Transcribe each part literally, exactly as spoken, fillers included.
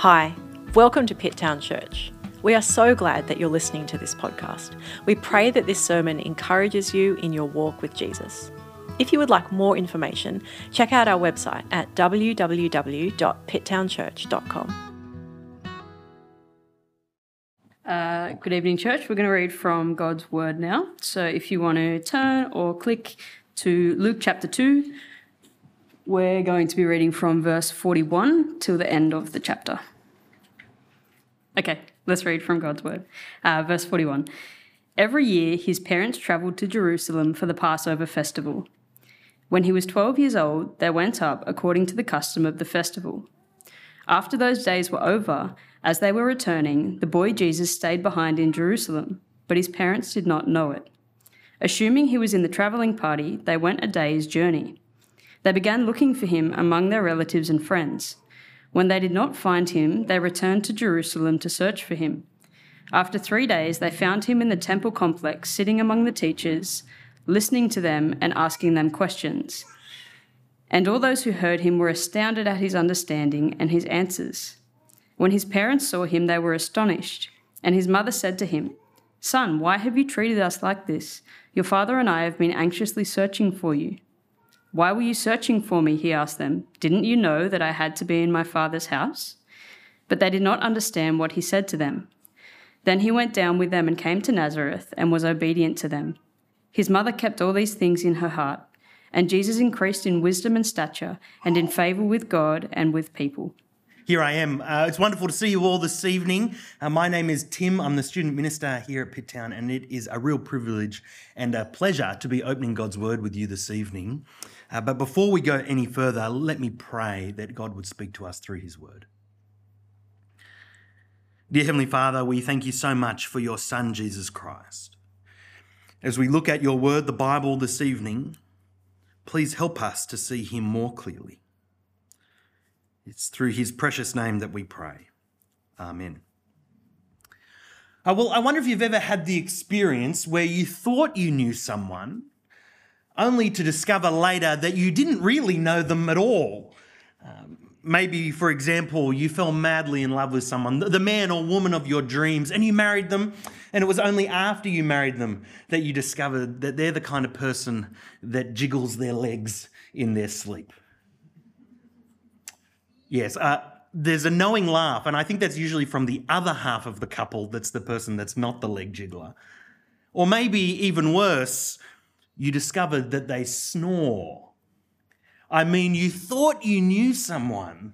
Hi, welcome to Pitt Town Church. We are so glad that you're listening to this podcast. We pray that this sermon encourages you in your walk with Jesus. If you would like more information, check out our website at w w w dot pitt town church dot com. Uh, good evening, church. We're going to read from God's Word now. So if you want to turn or click to Luke chapter two, we're going to be reading from verse forty-one till the end of the chapter. Okay, let's read from God's Word. Uh, verse forty-one. Every year his parents travelled to Jerusalem for the Passover festival. When he was twelve years old, they went up according to the custom of the festival. After those days were over, as they were returning, the boy Jesus stayed behind in Jerusalem, but his parents did not know it. Assuming he was in the travelling party, they went a day's journey. They began looking for him among their relatives and friends. When they did not find him, they returned to Jerusalem to search for him. After three days, they found him in the temple complex, sitting among the teachers, listening to them and asking them questions. And all those who heard him were astounded at his understanding and his answers. When his parents saw him, they were astonished. And his mother said to him, "Son, why have you treated us like this? Your father and I have been anxiously searching for you." "Why were you searching for me?" he asked them. "Didn't you know that I had to be in my father's house?" But they did not understand what he said to them. Then he went down with them and came to Nazareth and was obedient to them. His mother kept all these things in her heart, and Jesus increased in wisdom and stature and in favour with God and with people. Here I am. Uh, it's wonderful to see you all this evening. Uh, my name is Tim. I'm the student minister here at Pitt Town, and it is a real privilege and a pleasure to be opening God's Word with you this evening. Uh, but before we go any further, let me pray that God would speak to us through his word. Dear Heavenly Father, we thank you so much for your Son, Jesus Christ. As we look at your word, the Bible, this evening, please help us to see him more clearly. It's through his precious name that we pray. Amen. Uh, well, I wonder if you've ever had the experience where you thought you knew someone, only to discover later that you didn't really know them at all. Um, maybe, for example, you fell madly in love with someone, the man or woman of your dreams, and you married them, and it was only after you married them that you discovered that they're the kind of person that jiggles their legs in their sleep. Yes, uh, there's a knowing laugh, and I think that's usually from the other half of the couple that's the person that's not the leg jiggler. Or maybe even worse, you discovered that they snore. I mean, you thought you knew someone,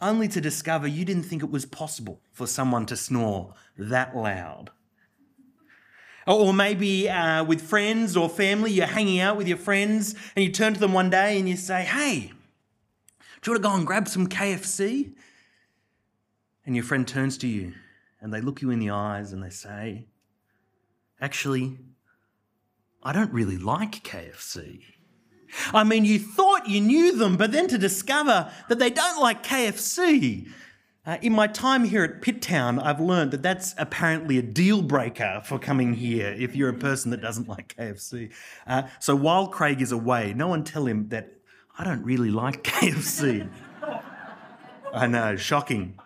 only to discover you didn't think it was possible for someone to snore that loud. Or maybe uh, with friends or family, you're hanging out with your friends and you turn to them one day and you say, "Hey, do you want to go and grab some K F C? And your friend turns to you and they look you in the eyes and they say, "Actually, I don't really like K F C." I mean, you thought you knew them, but then to discover that they don't like K F C. Uh, in my time here at Pitt Town, I've learned that that's apparently a deal breaker for coming here if you're a person that doesn't like K F C. Uh, so while Craig is away, no one tell him that I don't really like K F C. I know, shocking.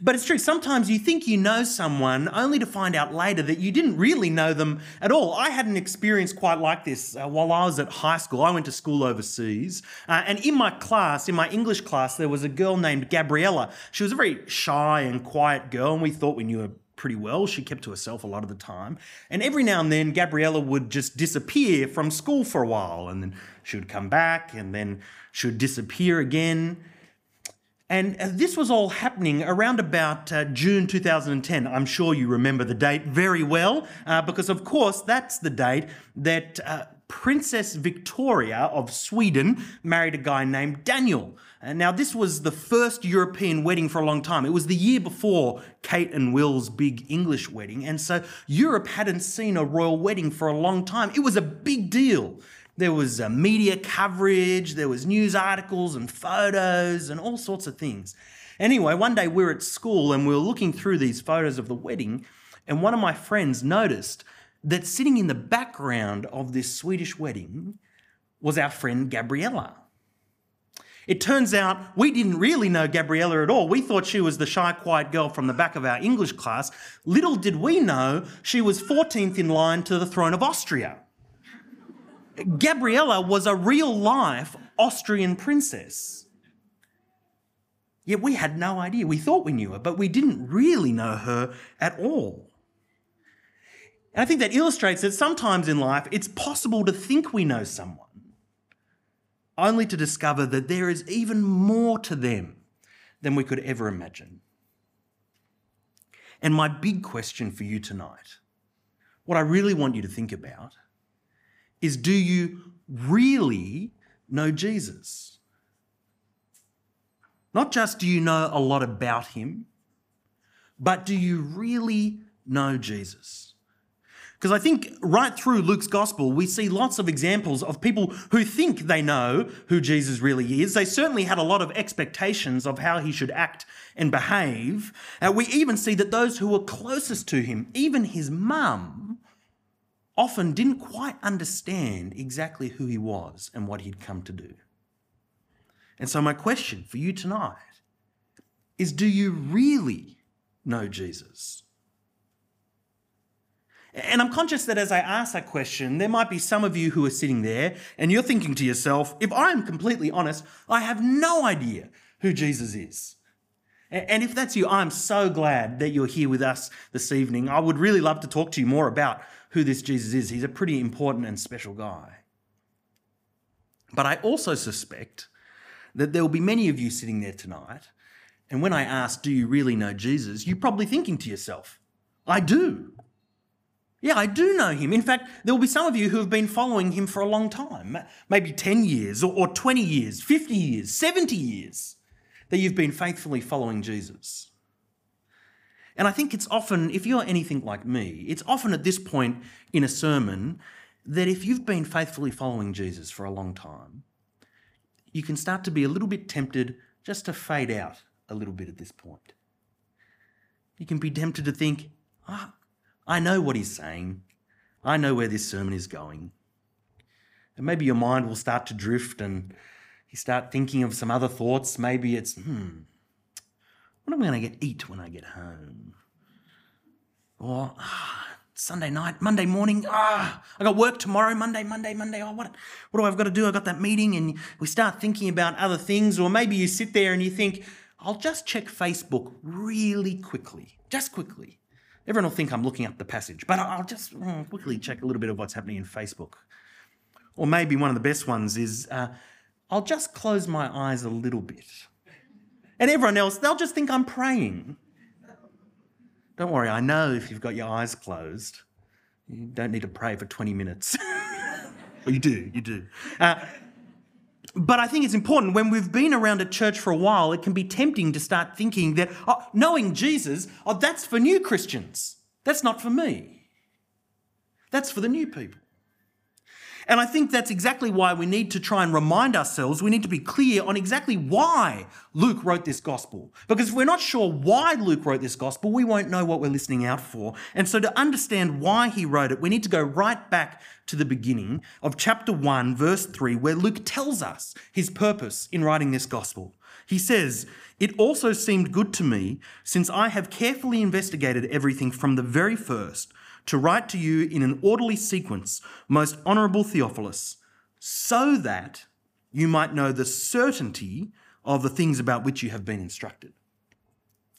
But it's true, sometimes you think you know someone only to find out later that you didn't really know them at all. I had an experience quite like this uh, while I was at high school. I went to school overseas uh, and in my class, in my English class, there was a girl named Gabriella. She was a very shy and quiet girl and we thought we knew her pretty well. She kept to herself a lot of the time. And every now and then Gabriella would just disappear from school for a while and then she would come back and then she would disappear again. And this was all happening around about uh, June two thousand ten. I'm sure you remember the date very well uh, because, of course, that's the date that uh, Princess Victoria of Sweden married a guy named Daniel. Uh, now, this was the first European wedding for a long time. It was the year before Kate and Will's big English wedding. And so Europe hadn't seen a royal wedding for a long time. It was a big deal. There was uh, media coverage, there was news articles and photos and all sorts of things. Anyway, one day we were at school and we were looking through these photos of the wedding and one of my friends noticed that sitting in the background of this Swedish wedding was our friend Gabriella. It turns out we didn't really know Gabriella at all. We thought she was the shy, quiet girl from the back of our English class. Little did we know she was fourteenth in line to the throne of Austria. Gabriella was a real-life Austrian princess. Yet we had no idea. We thought we knew her, but we didn't really know her at all. And I think that illustrates that sometimes in life it's possible to think we know someone, only to discover that there is even more to them than we could ever imagine. And my big question for you tonight, what I really want you to think about, is do you really know Jesus? Not just do you know a lot about him, but do you really know Jesus? Because I think right through Luke's gospel, we see lots of examples of people who think they know who Jesus really is. They certainly had a lot of expectations of how he should act and behave. And we even see that those who were closest to him, even his mum, often didn't quite understand exactly who he was and what he'd come to do. And so my question for you tonight is, do you really know Jesus? And I'm conscious that as I ask that question, there might be some of you who are sitting there and you're thinking to yourself, if I am completely honest, I have no idea who Jesus is. And if that's you, I'm so glad that you're here with us this evening. I would really love to talk to you more about who this Jesus is. He's a pretty important and special guy. But I also suspect that there will be many of you sitting there tonight, and when I ask, do you really know Jesus? You're probably thinking to yourself, I do. Yeah, I do know him. In fact, there will be some of you who have been following him for a long time, maybe ten years or twenty years, fifty years, seventy years, that you've been faithfully following Jesus. And I think it's often, if you're anything like me, it's often at this point in a sermon that if you've been faithfully following Jesus for a long time, you can start to be a little bit tempted just to fade out a little bit at this point. You can be tempted to think, ah, oh, I know what he's saying. I know where this sermon is going. And maybe your mind will start to drift and you start thinking of some other thoughts. Maybe it's, hmm, what am I going to get eat when I get home? Or ah, Sunday night, Monday morning, ah, I got work tomorrow, Monday, Monday, Monday. Oh, what, what do I've got to do? I've got that meeting, and we start thinking about other things. Or maybe you sit there and you think, I'll just check Facebook really quickly, just quickly. Everyone will think I'm looking up the passage, but I'll just quickly check a little bit of what's happening in Facebook. Or maybe one of the best ones is uh, I'll just close my eyes a little bit. And everyone else, they'll just think I'm praying. Don't worry, I know if you've got your eyes closed, you don't need to pray for twenty minutes. Well, you do, you do. Uh, But I think it's important, when we've been around a church for a while, it can be tempting to start thinking that, oh, knowing Jesus, oh, that's for new Christians. That's not for me. That's for the new people. And I think that's exactly why we need to try and remind ourselves, we need to be clear on exactly why Luke wrote this gospel. Because if we're not sure why Luke wrote this gospel, we won't know what we're listening out for. And so to understand why he wrote it, we need to go right back to the beginning of chapter one, verse three, where Luke tells us his purpose in writing this gospel. He says, "It also seemed good to me, since I have carefully investigated everything from the very first, to write to you in an orderly sequence, most honourable Theophilus, so that you might know the certainty of the things about which you have been instructed."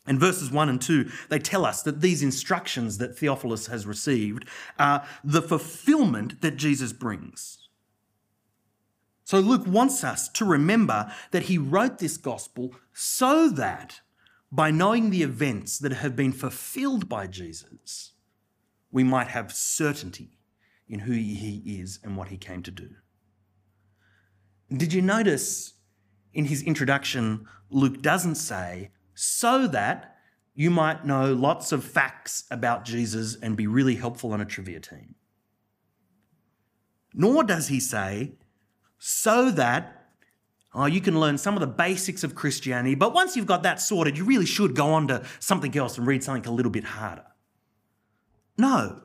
And verses one and two, they tell us that these instructions that Theophilus has received are the fulfilment that Jesus brings. So Luke wants us to remember that he wrote this gospel so that by knowing the events that have been fulfilled by Jesus, we might have certainty in who he is and what he came to do. Did you notice in his introduction, Luke doesn't say, so that you might know lots of facts about Jesus and be really helpful on a trivia team. Nor does he say, so that, oh, you can learn some of the basics of Christianity, but once you've got that sorted, you really should go on to something else and read something a little bit harder. No,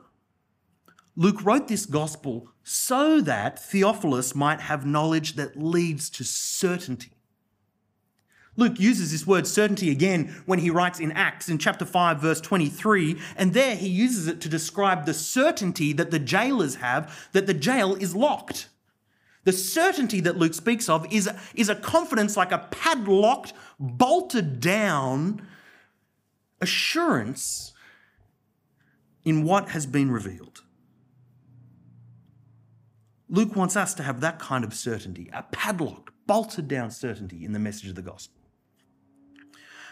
Luke wrote this gospel so that Theophilus might have knowledge that leads to certainty Luke uses this word certainty again when he writes in Acts in chapter five, verse twenty-three, and there he uses it to describe the certainty that the jailers have that the jail is locked. The certainty that Luke speaks of is, is a confidence like a padlocked, bolted down assurance in what has been revealed. Luke wants us to have that kind of certainty, a padlocked, bolted down certainty in the message of the gospel.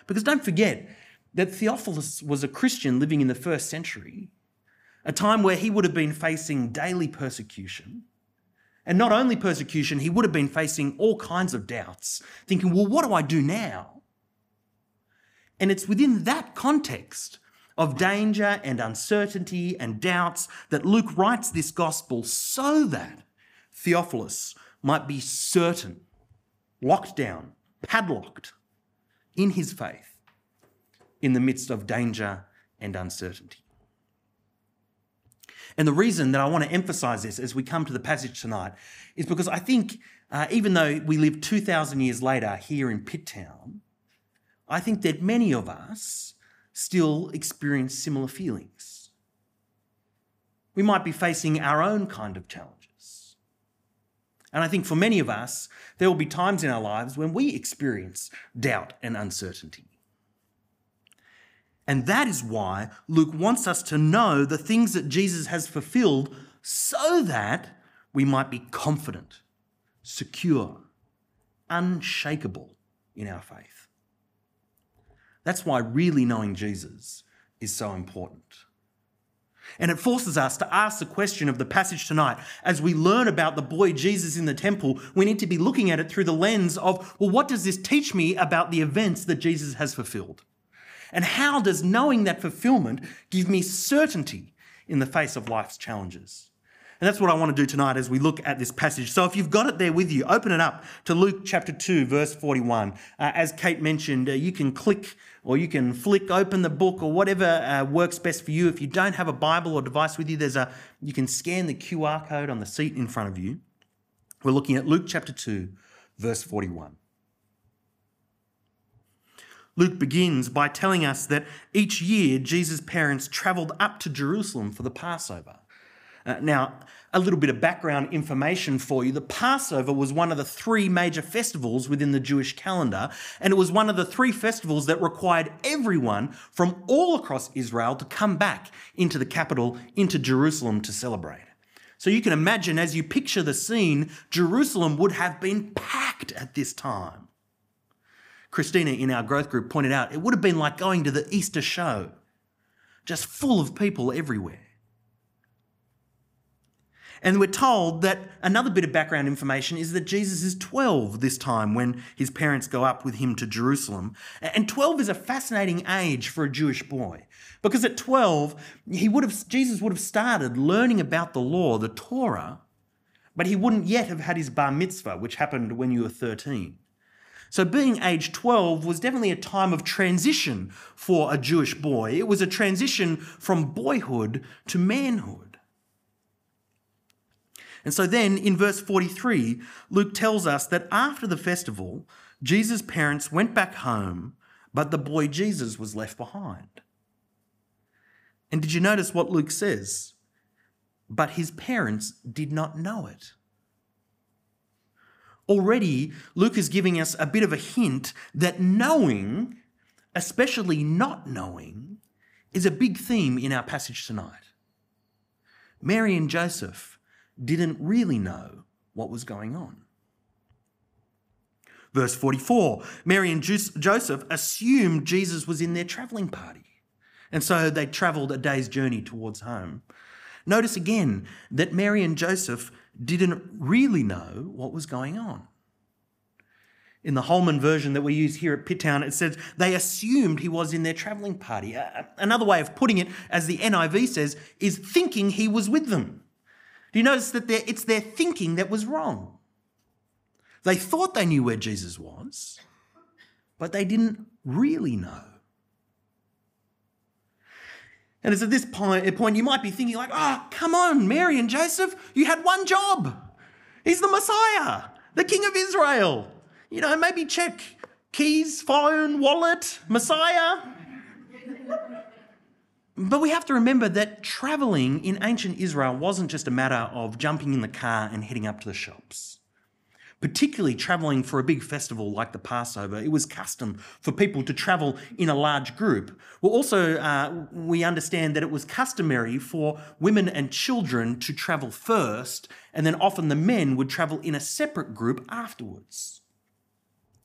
Because don't forget that Theophilus was a Christian living in the first century, a time where he would have been facing daily persecution. And not only persecution, he would have been facing all kinds of doubts, thinking, well, what do I do now? And it's within that context of danger and uncertainty and doubts that Luke writes this gospel so that Theophilus might be certain, locked down, padlocked in his faith in the midst of danger and uncertainty. And the reason that I want to emphasise this as we come to the passage tonight is because I think uh, even though we live two thousand years later here in Pitt Town, I think that many of us still experience similar feelings. We might be facing our own kind of challenges. And I think for many of us, there will be times in our lives when we experience doubt and uncertainty. And that is why Luke wants us to know the things that Jesus has fulfilled so that we might be confident, secure, unshakable in our faith. That's why really knowing Jesus is so important. And it forces us to ask the question of the passage tonight. As we learn about the boy Jesus in the temple, we need to be looking at it through the lens of, well, what does this teach me about the events that Jesus has fulfilled? And how does knowing that fulfillment give me certainty in the face of life's challenges? And that's what I want to do tonight as we look at this passage. So if you've got it there with you, open it up to Luke chapter two, verse forty-one. Uh, as Kate mentioned, uh, you can click or you can flick open the book or whatever uh, works best for you. If you don't have a Bible or device with you, there's a you can scan the Q R code on the seat in front of you. We're looking at Luke chapter two, verse forty-one. Luke begins by telling us that each year Jesus' parents travelled up to Jerusalem for the Passover. Uh, now, a little bit of background information for you. The Passover was one of the three major festivals within the Jewish calendar, and it was one of the three festivals that required everyone from all across Israel to come back into the capital, into Jerusalem to celebrate. So you can imagine, as you picture the scene, Jerusalem would have been packed at this time. Christina in our growth group pointed out it would have been like going to the Easter show, just full of people everywhere. And we're told that another bit of background information is that Jesus is twelve this time when his parents go up with him to Jerusalem. And twelve is a fascinating age for a Jewish boy, because at twelve, he would have, Jesus would have started learning about the law, the Torah, but he wouldn't yet have had his bar mitzvah, which happened when you were thirteen. So being age twelve was definitely a time of transition for a Jewish boy. It was a transition from boyhood to manhood. And so then in verse forty-three, Luke tells us that after the festival, Jesus' parents went back home, but the boy Jesus was left behind. And did you notice what Luke says? But his parents did not know it. Already, Luke is giving us a bit of a hint that knowing, especially not knowing, is a big theme in our passage tonight. Mary and Joseph didn't really know what was going on. Verse forty-four, Mary and Joseph assumed Jesus was in their travelling party, and so they travelled a day's journey towards home. Notice again that Mary and Joseph didn't really know what was going on. In the Holman version that we use here at Pitt Town, it says they assumed he was in their travelling party. Uh, another way of putting it, as the N I V says, is thinking he was with them. Do you notice that it's their thinking that was wrong? They thought they knew where Jesus was, but they didn't really know. And it's at this point, point you might be thinking like, oh, come on, Mary and Joseph, you had one job. He's the Messiah, the King of Israel. You know, maybe check keys, phone, wallet, Messiah. But we have to remember that travelling in ancient Israel wasn't just a matter of jumping in the car and heading up to the shops. Particularly travelling for a big festival like the Passover, it was custom for people to travel in a large group. Well, also, uh, we understand that it was customary for women and children to travel first, and then often the men would travel in a separate group afterwards.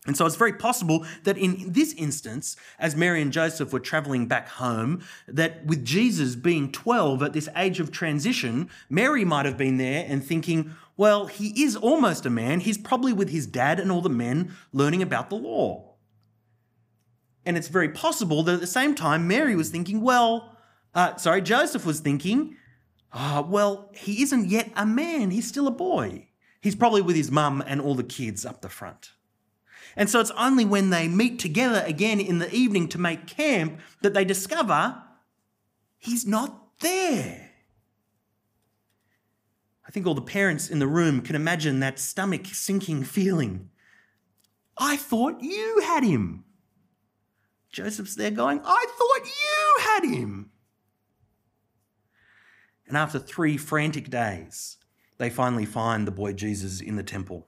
And so it's very possible that in this instance, as Mary and Joseph were travelling back home, that with Jesus being twelve at this age of transition, Mary might have been there and thinking, well, he is almost a man. He's probably with his dad and all the men learning about the law. And it's very possible that at the same time, Mary was thinking, well, uh, sorry, Joseph was thinking, oh, well, he isn't yet a man. He's still a boy. He's probably with his mum and all the kids up the front. And so it's only when they meet together again in the evening to make camp that they discover he's not there. I think all the parents in the room can imagine that stomach sinking feeling. I thought you had him. Joseph's there going, I thought you had him. And after three frantic days, they finally find the boy Jesus in the temple.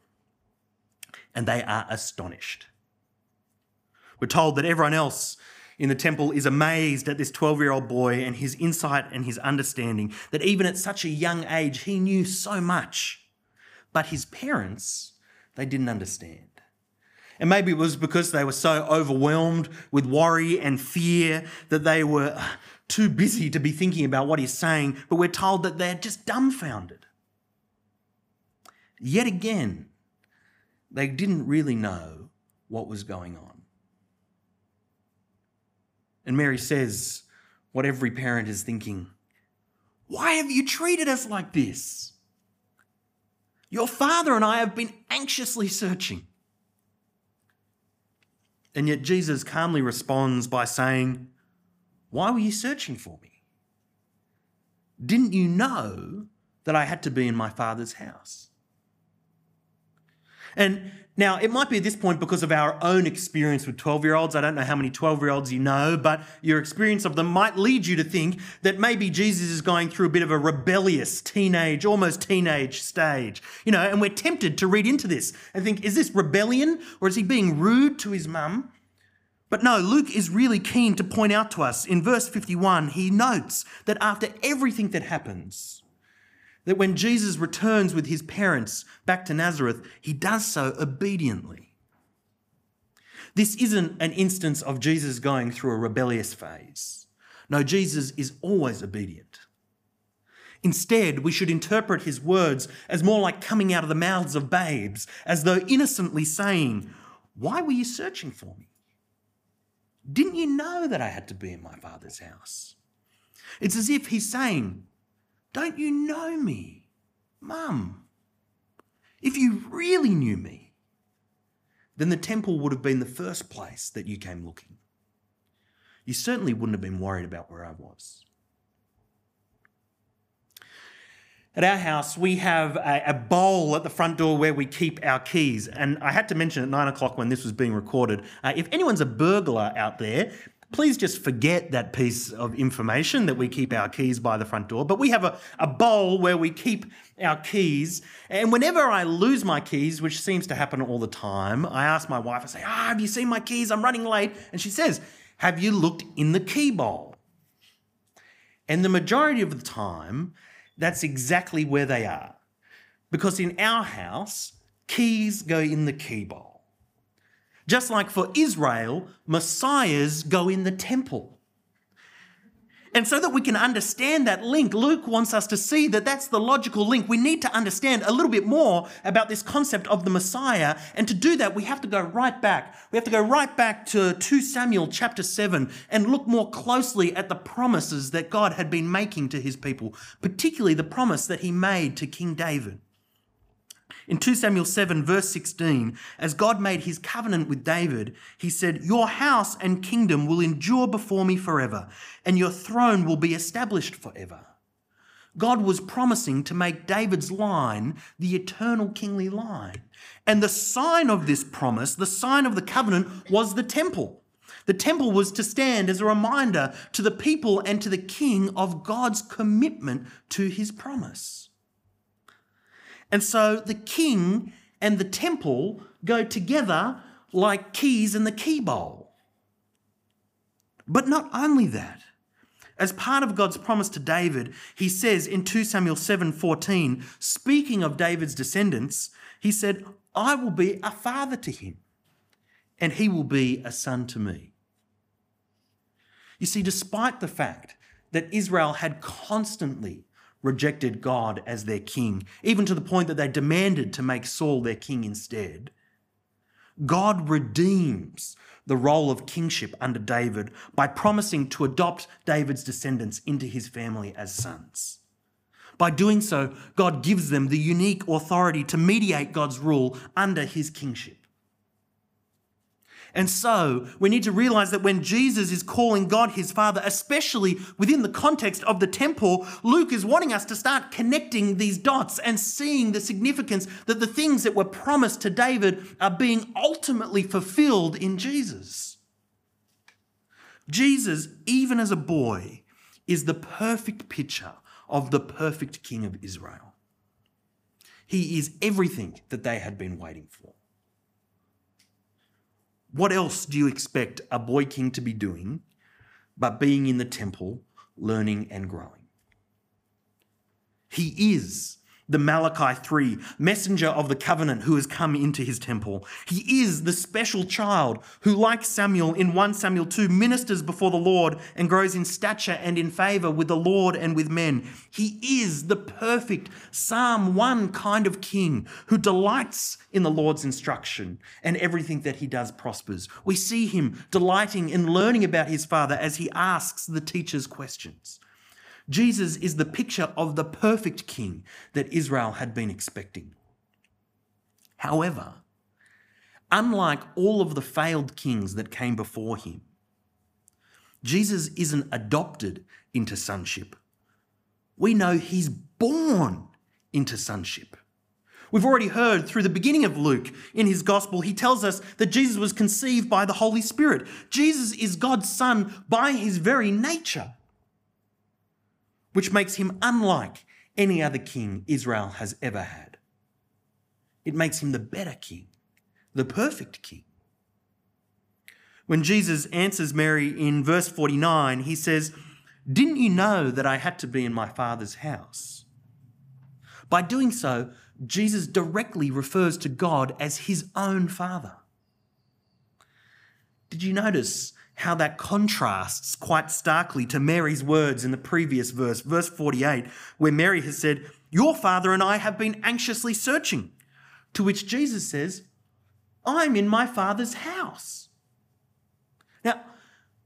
And they are astonished. We're told that everyone else in the temple is amazed at this twelve-year-old boy and his insight and his understanding, that even at such a young age, he knew so much. But his parents, they didn't understand. And maybe it was because they were so overwhelmed with worry and fear that they were too busy to be thinking about what he's saying, but we're told that they're just dumbfounded. Yet again, they didn't really know what was going on. And Mary says what every parent is thinking, why have you treated us like this? Your father and I have been anxiously searching. And yet Jesus calmly responds by saying, why were you searching for me? Didn't you know that I had to be in my Father's house? And now it might be at this point because of our own experience with twelve-year-olds. I don't know how many twelve-year-olds you know, but your experience of them might lead you to think that maybe Jesus is going through a bit of a rebellious teenage, almost teenage stage. You know, and we're tempted to read into this and think, is this rebellion or is he being rude to his mum? But no, Luke is really keen to point out to us in verse fifty-one, he notes that after everything that happens, that when Jesus returns with his parents back to Nazareth, he does so obediently. This isn't an instance of Jesus going through a rebellious phase. No, Jesus is always obedient. Instead, we should interpret his words as more like coming out of the mouths of babes, as though innocently saying, why were you searching for me? Didn't you know that I had to be in my Father's house? It's as if he's saying, don't you know me, Mum? If you really knew me, then the temple would have been the first place that you came looking. You certainly wouldn't have been worried about where I was. At our house, we have a, a bowl at the front door where we keep our keys. And I had to mention at nine o'clock when this was being recorded, uh, if anyone's a burglar out there, please just forget that piece of information that we keep our keys by the front door. But we have a, a bowl where we keep our keys. And whenever I lose my keys, which seems to happen all the time, I ask my wife, I say, ah, oh, have you seen my keys? I'm running late. And she says, have you looked in the key bowl? And the majority of the time, that's exactly where they are. Because in our house, keys go in the key bowl. Just like for Israel, messiahs go in the temple. And so that we can understand that link, Luke wants us to see that that's the logical link. We need to understand a little bit more about this concept of the Messiah. And to do that, we have to go right back. We have to go right back to Second Samuel chapter seven and look more closely at the promises that God had been making to his people, particularly the promise that he made to King David. In Second Samuel seven, verse sixteen, as God made his covenant with David, he said, your house and kingdom will endure before me forever, and your throne will be established forever. God was promising to make David's line the eternal kingly line. And the sign of this promise, the sign of the covenant, was the temple. The temple was to stand as a reminder to the people and to the king of God's commitment to his promise. And so the king and the temple go together like keys in the key bowl. But not only that, as part of God's promise to David, he says in Second Samuel seven fourteen, speaking of David's descendants, he said, I will be a father to him, and he will be a son to me. You see, despite the fact that Israel had constantly rejected God as their king, even to the point that they demanded to make Saul their king instead, God redeems the role of kingship under David by promising to adopt David's descendants into his family as sons. By doing so, God gives them the unique authority to mediate God's rule under his kingship. And so we need to realize that when Jesus is calling God his Father, especially within the context of the temple, Luke is wanting us to start connecting these dots and seeing the significance that the things that were promised to David are being ultimately fulfilled in Jesus. Jesus, even as a boy, is the perfect picture of the perfect King of Israel. He is everything that they had been waiting for. What else do you expect a boy king to be doing but being in the temple, learning and growing? He is the Malachi three, messenger of the covenant who has come into his temple. He is the special child who, like Samuel in First Samuel two, ministers before the Lord and grows in stature and in favour with the Lord and with men. He is the perfect Psalm one kind of king who delights in the Lord's instruction, and everything that he does prospers. We see him delighting in learning about his Father as he asks the teacher's questions. Jesus is the picture of the perfect king that Israel had been expecting. However, unlike all of the failed kings that came before him, Jesus isn't adopted into sonship. We know he's born into sonship. We've already heard through the beginning of Luke in his gospel, he tells us that Jesus was conceived by the Holy Spirit. Jesus is God's son by his very nature, which makes him unlike any other king Israel has ever had. It makes him the better king, the perfect king. When Jesus answers Mary in verse forty-nine, he says, "Didn't you know that I had to be in my Father's house?" By doing so, Jesus directly refers to God as his own Father. Did you notice how that contrasts quite starkly to Mary's words in the previous verse, verse forty-eight, where Mary has said, "Your Father and I have been anxiously searching," to which Jesus says, "I'm in my Father's house." Now,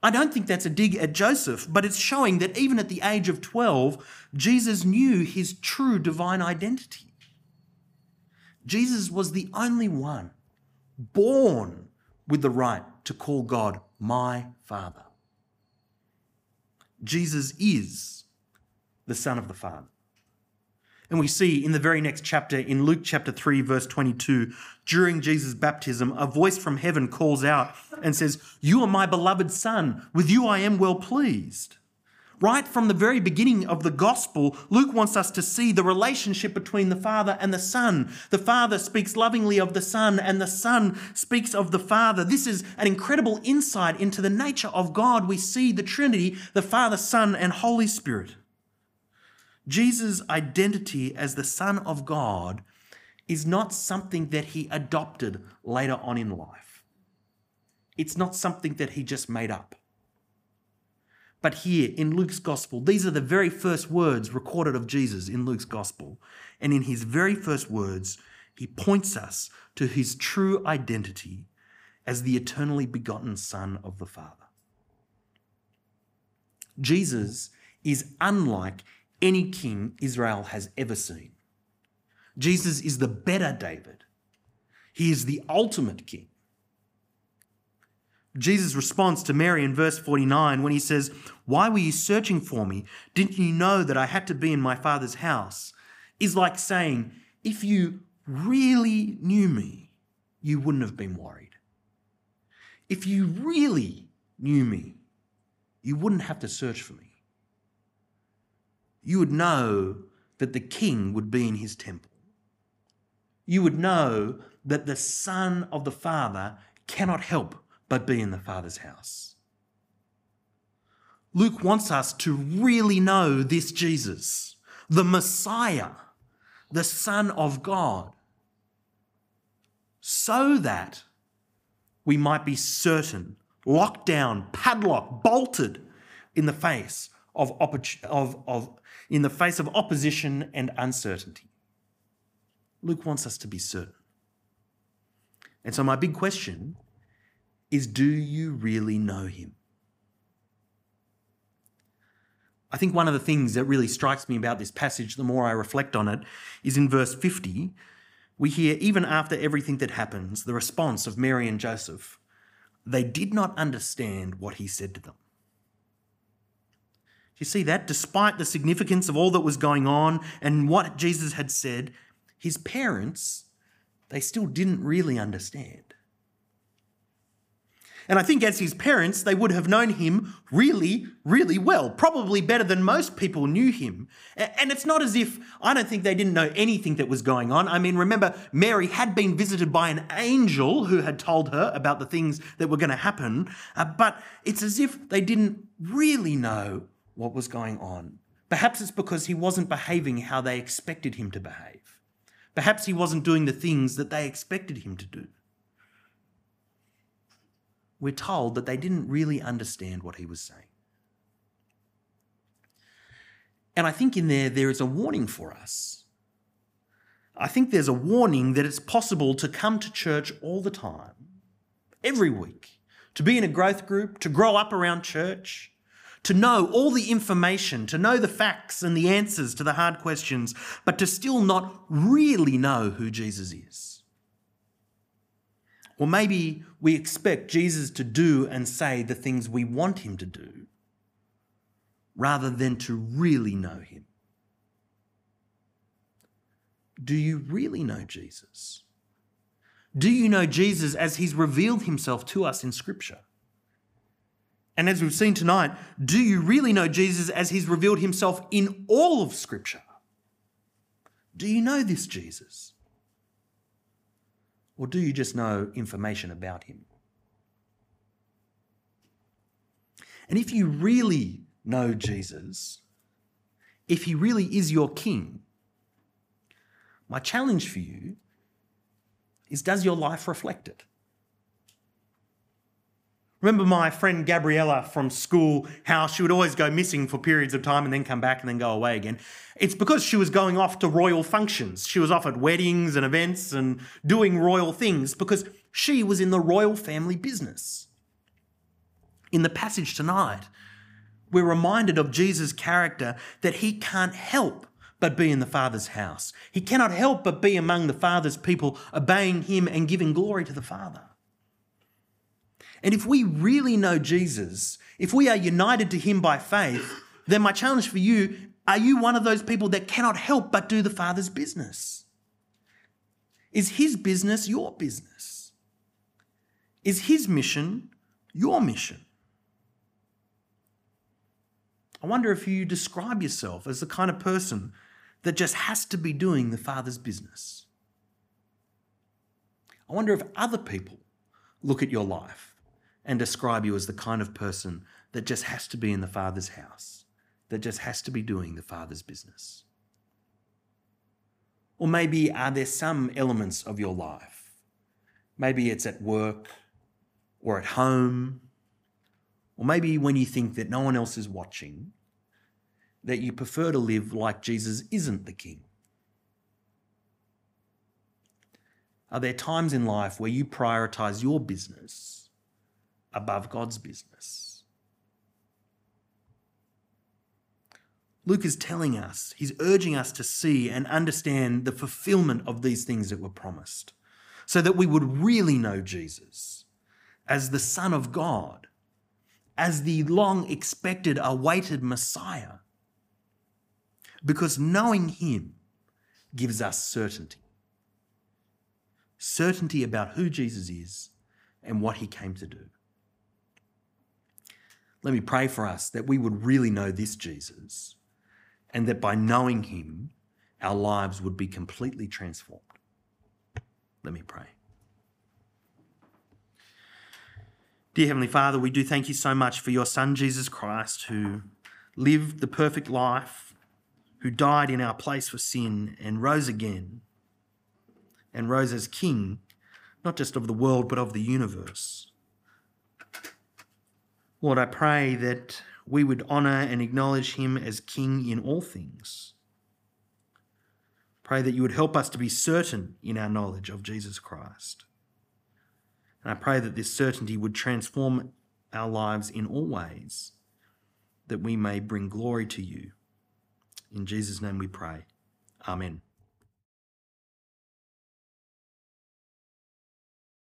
I don't think that's a dig at Joseph, but it's showing that even at the age of twelve, Jesus knew his true divine identity. Jesus was the only one born with the right to call God my Father. Jesus is the Son of the Father. And we see in the very next chapter, in Luke chapter three, verse twenty-two, during Jesus' baptism, a voice from heaven calls out and says, "You are my beloved Son, with you I am well pleased." Right from the very beginning of the gospel, Luke wants us to see the relationship between the Father and the Son. The Father speaks lovingly of the Son, and the Son speaks of the Father. This is an incredible insight into the nature of God. We see the Trinity, the Father, Son, and Holy Spirit. Jesus' identity as the Son of God is not something that he adopted later on in life. It's not something that he just made up. But here in Luke's gospel, these are the very first words recorded of Jesus in Luke's gospel. And in his very first words, he points us to his true identity as the eternally begotten Son of the Father. Jesus is unlike any king Israel has ever seen. Jesus is the better David. He is the ultimate king. Jesus' response to Mary in verse forty-nine when he says, "Why were you searching for me? Didn't you know that I had to be in my Father's house?" is like saying, if you really knew me, you wouldn't have been worried. If you really knew me, you wouldn't have to search for me. You would know that the King would be in his temple. You would know that the Son of the Father cannot help but be in the Father's house. Luke wants us to really know this Jesus, the Messiah, the Son of God, so that we might be certain, locked down, padlocked, bolted in the face of, oppor- of, of in the face of opposition and uncertainty. Luke wants us to be certain. And so my big question is, do you really know him? I think one of the things that really strikes me about this passage, the more I reflect on it, is in verse fifty, we hear, even after everything that happens, the response of Mary and Joseph. They did not understand what he said to them. You see that? Despite the significance of all that was going on and what Jesus had said, his parents, they still didn't really understand. And I think as his parents, they would have known him really, really well, probably better than most people knew him. And it's not as if, I don't think they didn't know anything that was going on. I mean, remember, Mary had been visited by an angel who had told her about the things that were going to happen, uh, but it's as if they didn't really know what was going on. Perhaps it's because he wasn't behaving how they expected him to behave. Perhaps he wasn't doing the things that they expected him to do. We're told that they didn't really understand what he was saying. And I think in there, there is a warning for us. I think there's a warning that it's possible to come to church all the time, every week, to be in a growth group, to grow up around church, to know all the information, to know the facts and the answers to the hard questions, but to still not really know who Jesus is. Or maybe we expect Jesus to do and say the things we want him to do rather than to really know him. Do you really know Jesus? Do you know Jesus as he's revealed himself to us in Scripture? And as we've seen tonight, do you really know Jesus as he's revealed himself in all of Scripture? Do you know this Jesus? Or do you just know information about him? And if you really know Jesus, if he really is your King, my challenge for you is, does your life reflect it? Remember my friend Gabriella from school, how she would always go missing for periods of time and then come back and then go away again. It's because she was going off to royal functions. She was off at weddings and events and doing royal things because she was in the royal family business. In the passage tonight, we're reminded of Jesus' character, that he can't help but be in the Father's house. He cannot help but be among the Father's people, obeying him and giving glory to the Father. And if we really know Jesus, if we are united to him by faith, then my challenge for you, are you one of those people that cannot help but do the Father's business? Is his business your business? Is his mission your mission? I wonder if you describe yourself as the kind of person that just has to be doing the Father's business. I wonder if other people look at your life and describe you as the kind of person that just has to be in the Father's house, that just has to be doing the Father's business. Or maybe are there some elements of your life? Maybe it's at work or at home, or maybe when you think that no one else is watching, that you prefer to live like Jesus isn't the King. Are there times in life where you prioritise your business above God's business? Luke is telling us, he's urging us to see and understand the fulfilment of these things that were promised, so that we would really know Jesus as the Son of God, as the long-expected, awaited Messiah, because knowing him gives us certainty. Certainty about who Jesus is and what he came to do. Let me pray for us that we would really know this Jesus, and that by knowing him, our lives would be completely transformed. Let me pray. Dear Heavenly Father, we do thank you so much for your Son, Jesus Christ, who lived the perfect life, who died in our place for sin and rose again, and rose as King, not just of the world, but of the universe. Lord, I pray that we would honour and acknowledge him as King in all things. Pray that you would help us to be certain in our knowledge of Jesus Christ. And I pray that this certainty would transform our lives in all ways, that we may bring glory to you. In Jesus' name we pray. Amen.